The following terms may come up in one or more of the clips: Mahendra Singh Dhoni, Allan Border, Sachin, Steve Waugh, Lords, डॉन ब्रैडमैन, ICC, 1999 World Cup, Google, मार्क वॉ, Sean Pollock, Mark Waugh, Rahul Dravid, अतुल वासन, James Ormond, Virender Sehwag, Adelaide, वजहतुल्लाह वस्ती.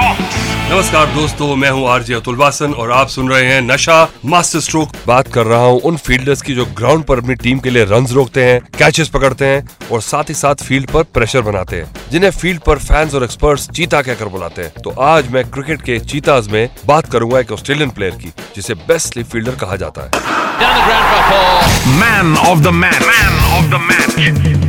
Box. नमस्कार दोस्तों, मैं हूँ आरजे अतुल वासन और आप सुन रहे हैं नशा मास्टर स्ट्रोक। बात कर रहा हूँ उन फील्डर्स की जो ग्राउंड पर अपनी टीम के लिए रन्स रोकते हैं, कैचेस पकड़ते हैं और साथ ही साथ फील्ड पर प्रेशर बनाते हैं, जिन्हें फील्ड पर फैंस और एक्सपर्ट्स चीता कहकर बुलाते हैं। तो आज मैं क्रिकेट के चीताज में बात करूंगा एक ऑस्ट्रेलियन प्लेयर की जिसे बेस्ट लीफ फील्डर कहा जाता है। Man of the match. Man of the match.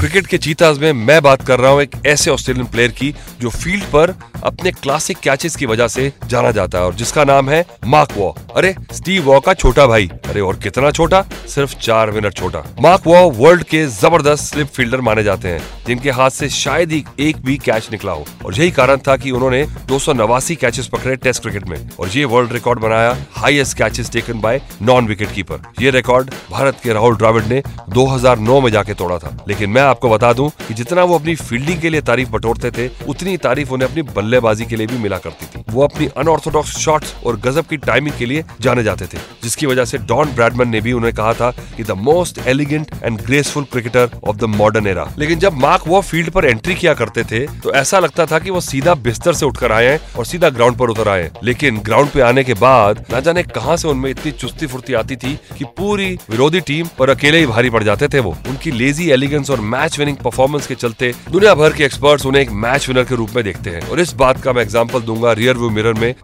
Cricket के चीताज में मैं बात कर रहा हूँ एक ऐसे ऑस्ट्रेलियन प्लेयर की जो फील्ड पर अपने क्लासिक कैचेस की वजह से जाना जाता है और जिसका नाम है मार्क वॉ। अरे, स्टीव वॉ का छोटा भाई। अरे, और कितना छोटा, सिर्फ 4 मिनट छोटा। मार्क वॉ वर्ल्ड के जबरदस्त स्लिप फील्डर माने जाते हैं, जिनके हाथ से शायद ही एक भी कैच निकला हो और यही कारण था कि उन्होंने 289 कैचेस पकड़े टेस्ट क्रिकेट में और ये वर्ल्ड रिकॉर्ड बनाया highest catches taken by non wicket keeper. ये रिकॉर्ड भारत के राहुल द्रविड़ ने 2009 में जाके तोड़ा था। लेकिन मैं आपको बता दूं कि जितना वो अपनी फील्डिंग के लिए तारीफ बटोरते थे, उतनी तारीफ उन्हें अपनी बल्लेबाजी के लिए भी मिला करती थी। वो अपनी अनऑर्थोडॉक्स शॉट्स और गजब की टाइमिंग के लिए जाने जाते थे, जिसकी वजह से डॉन ब्रैडमैन ने भी उन्हें कहा था कि the most elegant and graceful cricketer of the modern era. लेकिन जब मार्क वॉ फील्ड पर एंट्री किया करते थे तो ऐसा लगता था कि वो सीधा बिस्तर से उठकर आए हैं और सीधा ग्राउंड पर उतर आए। लेकिन ग्राउंड पे आने के बाद ना जाने कहां से उनमें इतनी चुस्ती फुर्ती आती थी कि पूरी विरोधी टीम पर अकेले ही भारी पड़ जाते थे। वो उनकी लेजी एलिगेंस और मैच विनिंग परफॉर्मेंस के चलते दुनिया भर के एक्सपर्ट्स उन्हें एक मैच विनर के रूप में देखते हैं और इस बात का मैं एग्जांपल दूंगा रियर व्यू मिरर में।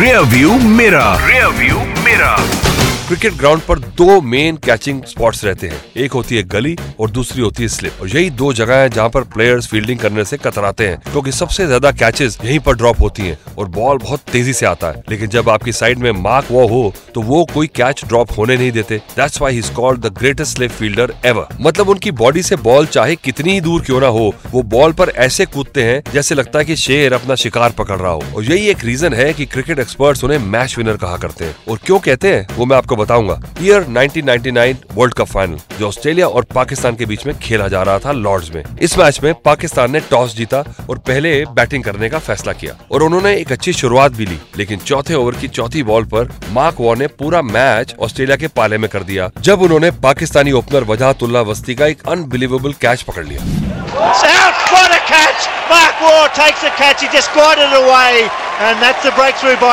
Rear view mirror. Rear view mirror. Cricket ground पर 2 मेन कैचिंग स्पॉट्स रहते हैं, एक होती है गली और दूसरी होती है स्लिप और यही 2 जगह है जहाँ पर प्लेयर्स फील्डिंग करने से कतराते हैं क्योंकि सबसे ज्यादा कैचेस यहीं पर ड्रॉप होती हैं और बॉल बहुत तेजी से आता है। लेकिन जब आपकी साइड में मार्क वॉ हो तो वो कोई कैच ड्रॉप होने नहीं देते। That's why he is called the greatest slip fielder ever. मतलब उनकी बॉडी से बॉल चाहे कितनी ही दूर क्यों ना हो, वो बॉल पर ऐसे कूदते हैं जैसे लगता है कि शेर अपना शिकार पकड़ रहा हो और यही एक रीजन है कि क्रिकेट एक्सपर्ट्स उन्हें मैच विनर कहा करते हैं। और क्यों कहते हैं वो मैं आपको बताऊंगा। ईयर 1999 वर्ल्ड कप फाइनल जो ऑस्ट्रेलिया और पाकिस्तान के बीच में खेला जा रहा था लॉर्ड्स में। इस मैच में पाकिस्तान ने टॉस जीता और पहले बैटिंग करने का फैसला किया और उन्होंने एक अच्छी शुरुआत भी ली। लेकिन चौथे ओवर की चौथी बॉल पर मार्क वॉ ने पूरा मैच ऑस्ट्रेलिया के पाले में कर दिया जब उन्होंने पाकिस्तानी ओपनर वजहतुल्लाह वस्ती का एक अनबिलीवेबल कैच पकड़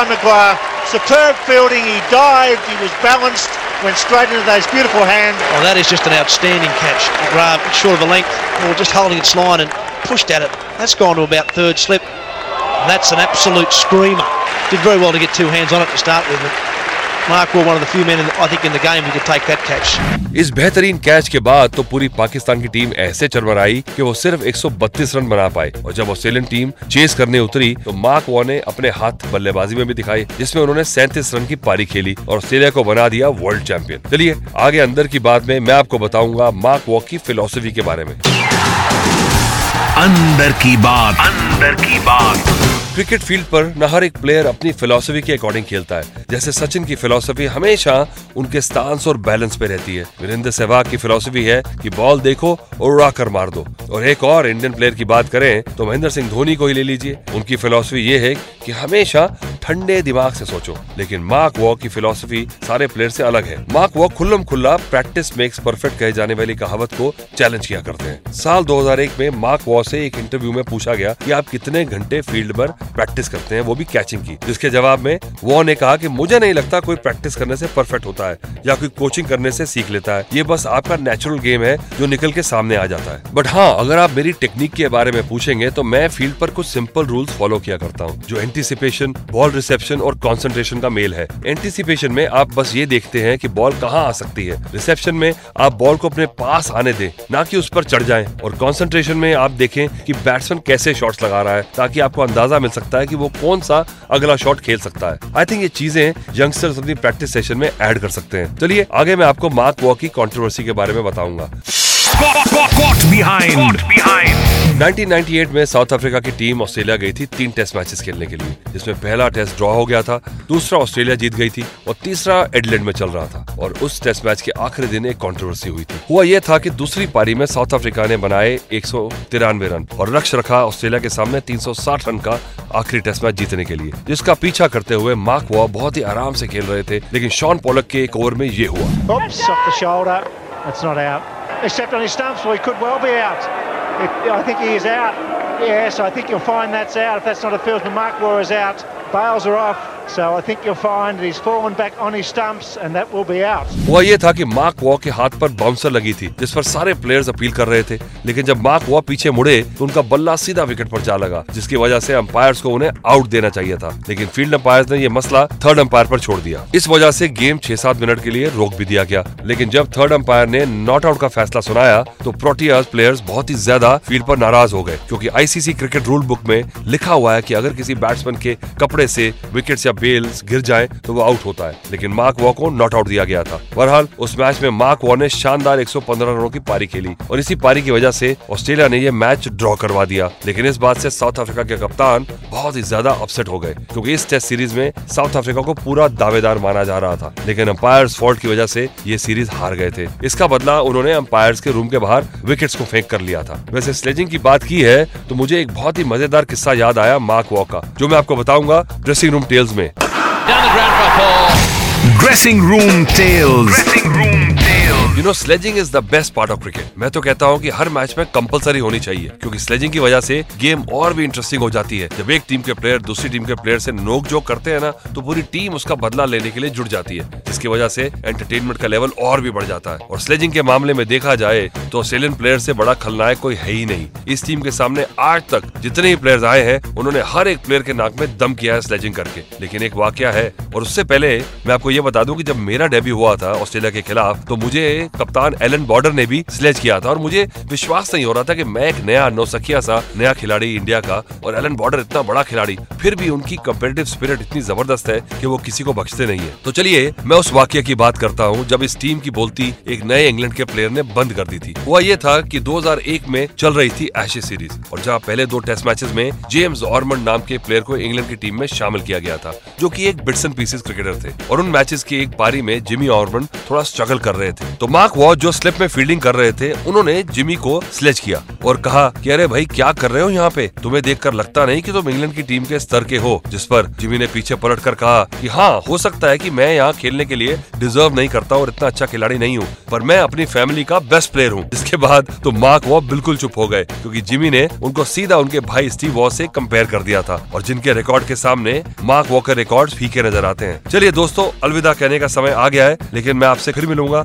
लिया। Superb fielding, he dived, he was balanced, went straight into those beautiful hands. Oh, that is just an outstanding catch. Grab short of the length, or just holding its line and pushed at it. That's gone to about third slip. That's an absolute screamer. Did very well to get 2 hands on it to start with. Mark Waugh, one of the few men I think in the game who could take that catch. इस बेहतरीन catch के बाद तो पूरी पाकिस्तान की team ऐसे चरमराई कि वो सिर्फ 132 रन बना पाए और जब ऑस्ट्रेलियन टीम चेस करने उतरी तो मार्क वॉ ने अपने हाथ बल्लेबाजी में भी दिखाई जिसमें उन्होंने 37 रन की पारी खेली और ऑस्ट्रेलिया को बना दिया वर्ल्ड चैंपियन। चलिए आगे अंदर की बात में मैं आपको बताऊंगा मार्क वॉ की फिलॉसफी के बारे में। अंदर की बात। अंदर की बात। क्रिकेट फील्ड पर न हर एक प्लेयर अपनी फिलॉसफी के अकॉर्डिंग खेलता है। जैसे सचिन की फिलॉसफी हमेशा उनके स्टांस और बैलेंस पे रहती है। वीरेंद्र सहवाग की फिलॉसफी है कि बॉल देखो और उड़ा कर मार दो। और एक और इंडियन प्लेयर की बात करें तो महेंद्र सिंह धोनी को ही ले लीजिए, उनकी फिलॉसफी ये है कि हमेशा ठंडे दिमाग से सोचो। लेकिन मार्क वॉ की फिलॉसफी सारे प्लेयर से अलग है। मार्क वॉ खुल्लम खुल्ला प्रैक्टिस मेक्स परफेक्ट कहे जाने वाली कहावत को चैलेंज किया करते हैं। साल 2001 में मार्क वॉ से एक इंटरव्यू में पूछा गया कि आप कितने घंटे फील्ड पर प्रैक्टिस करते हैं, वो भी कैचिंग की, जिसके जवाब में वॉ ने कहा कि मुझे नहीं लगता कोई प्रैक्टिस करने से परफेक्ट होता है या कोई कोचिंग करने से सीख लेता है, ये बस आपका नेचुरल गेम है जो निकल के सामने आ जाता है। बट हाँ, अगर आप मेरी टेक्निक के बारे में पूछेंगे तो मैं फील्ड पर कुछ सिंपल रूल्स फॉलो किया करता हूँ जो एंटीसिपेशन, बॉल रिसेप्शन और कंसंट्रेशन का मेल है। एंटीसिपेशन में आप बस ये देखते हैं कि बॉल कहाँ आ सकती है, रिसेप्शन में आप बॉल को अपने पास आने दें ना कि उस पर चढ़ जाएं, और कंसंट्रेशन में आप देखें कि बैट्समैन कैसे शॉट्स लगा रहा है ताकि आपको अंदाजा मिल सकता है कि वो कौन सा अगला शॉट खेल सकता है। आई थिंक ये चीजें यंगस्टर्स अपनी प्रैक्टिस सेशन में ऐड कर सकते हैं। चलिए आगे मैं आपको मार्क वॉ की कंट्रोवर्सी के बारे में बताऊंगा। 1998 में साउथ अफ्रीका की टीम ऑस्ट्रेलिया गई थी 3 टेस्ट मैचेस खेलने के लिए, जिसमें पहला टेस्ट ड्रॉ हो गया था, दूसरा ऑस्ट्रेलिया जीत गई थी और तीसरा एडिलेड में चल रहा था। और उस टेस्ट मैच के आखिरी दिन एक कंट्रोवर्सी हुई थी। हुआ यह था कि दूसरी पारी में साउथ अफ्रीका ने बनाए 193 रन और लक्ष्य रखा ऑस्ट्रेलिया के सामने 360 रन का आखिरी टेस्ट मैच जीतने के लिए, जिसका पीछा करते हुए मार्क वॉ बहुत ही आराम से खेल रहे थे। लेकिन शॉन पोलक के एक ओवर में ये हुआ। That's not out. Except on his stumps, well, he could well be out. I think he is out. Yes, I think you'll find that's out. If that's not a fieldsman, Mark Waugh is out. Bails are off. So I think you'll find that he's fallen back on his stumps and that will be out. हुआ ये था कि मार्क वॉ के हाथ पर bouncer लगी थी, जिस पर सारे प्लेयर्स अपील कर रहे थे। लेकिन जब मार्क वॉ पीछे मुड़े तो उनका बल्ला सीधा विकेट पर जा लगा, जिसकी वजह से अंपायर्स को उन्हें आउट देना चाहिए था। लेकिन फील्ड अंपायर्स ने ये मसला थर्ड अंपायर पर छोड़ दिया। इस वजह से गेम 6-7 मिनट के लिए रोक भी दिया गया। लेकिन जब थर्ड अंपायर ने नॉट आउट का फैसला सुनाया तो प्रोटियाज प्लेयर्स बहुत ही ज्यादा फील्ड पर नाराज हो गए, क्योंकि आईसीसी क्रिकेट रूल बुक में लिखा हुआ है कि अगर किसी बैट्समैन के कपड़े से विकेट या बेल्स गिर जाए तो वो आउट होता है। लेकिन मार्क वॉ को नॉट आउट दिया गया था। बहरहाल उस मैच में मार्क वॉ ने शानदार 115 रनों की पारी खेली और इसी पारी की वजह से ऑस्ट्रेलिया ने ये मैच ड्रॉ करवा दिया। लेकिन इस बात से साउथ अफ्रीका के कप्तान बहुत ही ज्यादा अपसेट हो गए, क्योंकि इस टेस्ट सीरीज में साउथ अफ्रीका को पूरा दावेदार माना जा रहा था। लेकिन अंपायर्स फॉल्ट की वजह से ये सीरीज हार गए थे। इसका बदला उन्होंने अंपायर्स के रूम के बाहर विकेट्स को फेंक कर लिया था। वैसे स्लेजिंग की बात की है तो मुझे एक बहुत ही मजेदार किस्सा याद आया मार्क वॉ का, जो मैं आपको बताऊंगा ड्रेसिंग रूम टेल्स में। Dressing room tales. You know, sledging is the best part of cricket. मैं तो कहता हूँ कि हर मैच में कंपलसरी होनी चाहिए, क्योंकि स्लेजिंग की वजह से गेम और भी इंटरेस्टिंग हो जाती है। जब एक टीम के प्लेयर दूसरी टीम के प्लेयर से नोक जोक करते हैं ना, तो पूरी टीम उसका बदला लेने के लिए जुट जाती है, जिसकी वजह से एंटरटेनमेंट का लेवल और भी बढ़ जाता है। और स्लेजिंग के मामले में देखा जाए तो ऑस्ट्रेलियन प्लेयर से बड़ा खलनायक कोई है ही नहीं। इस टीम के सामने आज तक जितने ही प्लेयर्स आए हैं, उन्होंने हर एक प्लेयर के नाक में दम किया है स्लेजिंग करके। लेकिन एक वाकया है, और उससे पहले मैं आपको ये बता दूं कि जब मेरा डेब्यू हुआ था ऑस्ट्रेलिया के खिलाफ, तो मुझे कप्तान एलन बॉर्डर ने भी स्लेज किया था और मुझे विश्वास नहीं हो रहा था कि मैं एक नया नौसखिया सा नया खिलाड़ी इंडिया का, और एलन बॉर्डर इतना बड़ा खिलाड़ी, फिर भी उनकी कॉम्पिटिटिव स्पिरिट इतनी जबरदस्त है कि वो किसी को बख्शते नहीं है। तो चलिए मैं उस वाकये की बात करता हूँ जब इस टीम की बोलती एक नए इंग्लैंड के प्लेयर ने बंद कर दी थी। हुआ ये था कि 2001 में चल रही थी एशेज सीरीज, और जहाँ पहले 2 टेस्ट मैचेस में जेम्स ऑर्मंड नाम के प्लेयर को इंग्लैंड की टीम में शामिल किया गया था, जो कि एक बिट्स एंड पीसेस क्रिकेटर थे। और उन मैचेस की एक पारी में जिमी ऑर्मंड थोड़ा स्ट्रगल कर रहे थे, तो मार्क वॉ जो स्लिप में फील्डिंग कर रहे थे, उन्होंने जिमी को स्लेज किया और कहा कि अरे भाई क्या कर रहे हो यहाँ पे, तुम्हें देखकर लगता नहीं कि तुम इंग्लैंड की टीम के स्तर के हो। जिस पर जिमी ने पीछे पलट कर कहा कि हाँ, हो सकता है कि मैं यहाँ खेलने के लिए डिजर्व नहीं करता और इतना अच्छा खिलाड़ी नहीं हूँ, पर मैं अपनी फैमिली का बेस्ट प्लेयर हूँ। इसके बाद तो मार्क वॉ बिल्कुल चुप हो गए, क्योंकि जिमी ने उनको सीधा उनके भाई स्टीव वॉ से कंपेयर कर दिया था, और जिनके रिकॉर्ड के सामने मार्क वॉ के रिकॉर्ड फीके नजर आते हैं। चलिए दोस्तों, अलविदा कहने का समय आ गया है, लेकिन मैं आपसे फिर मिलूंगा।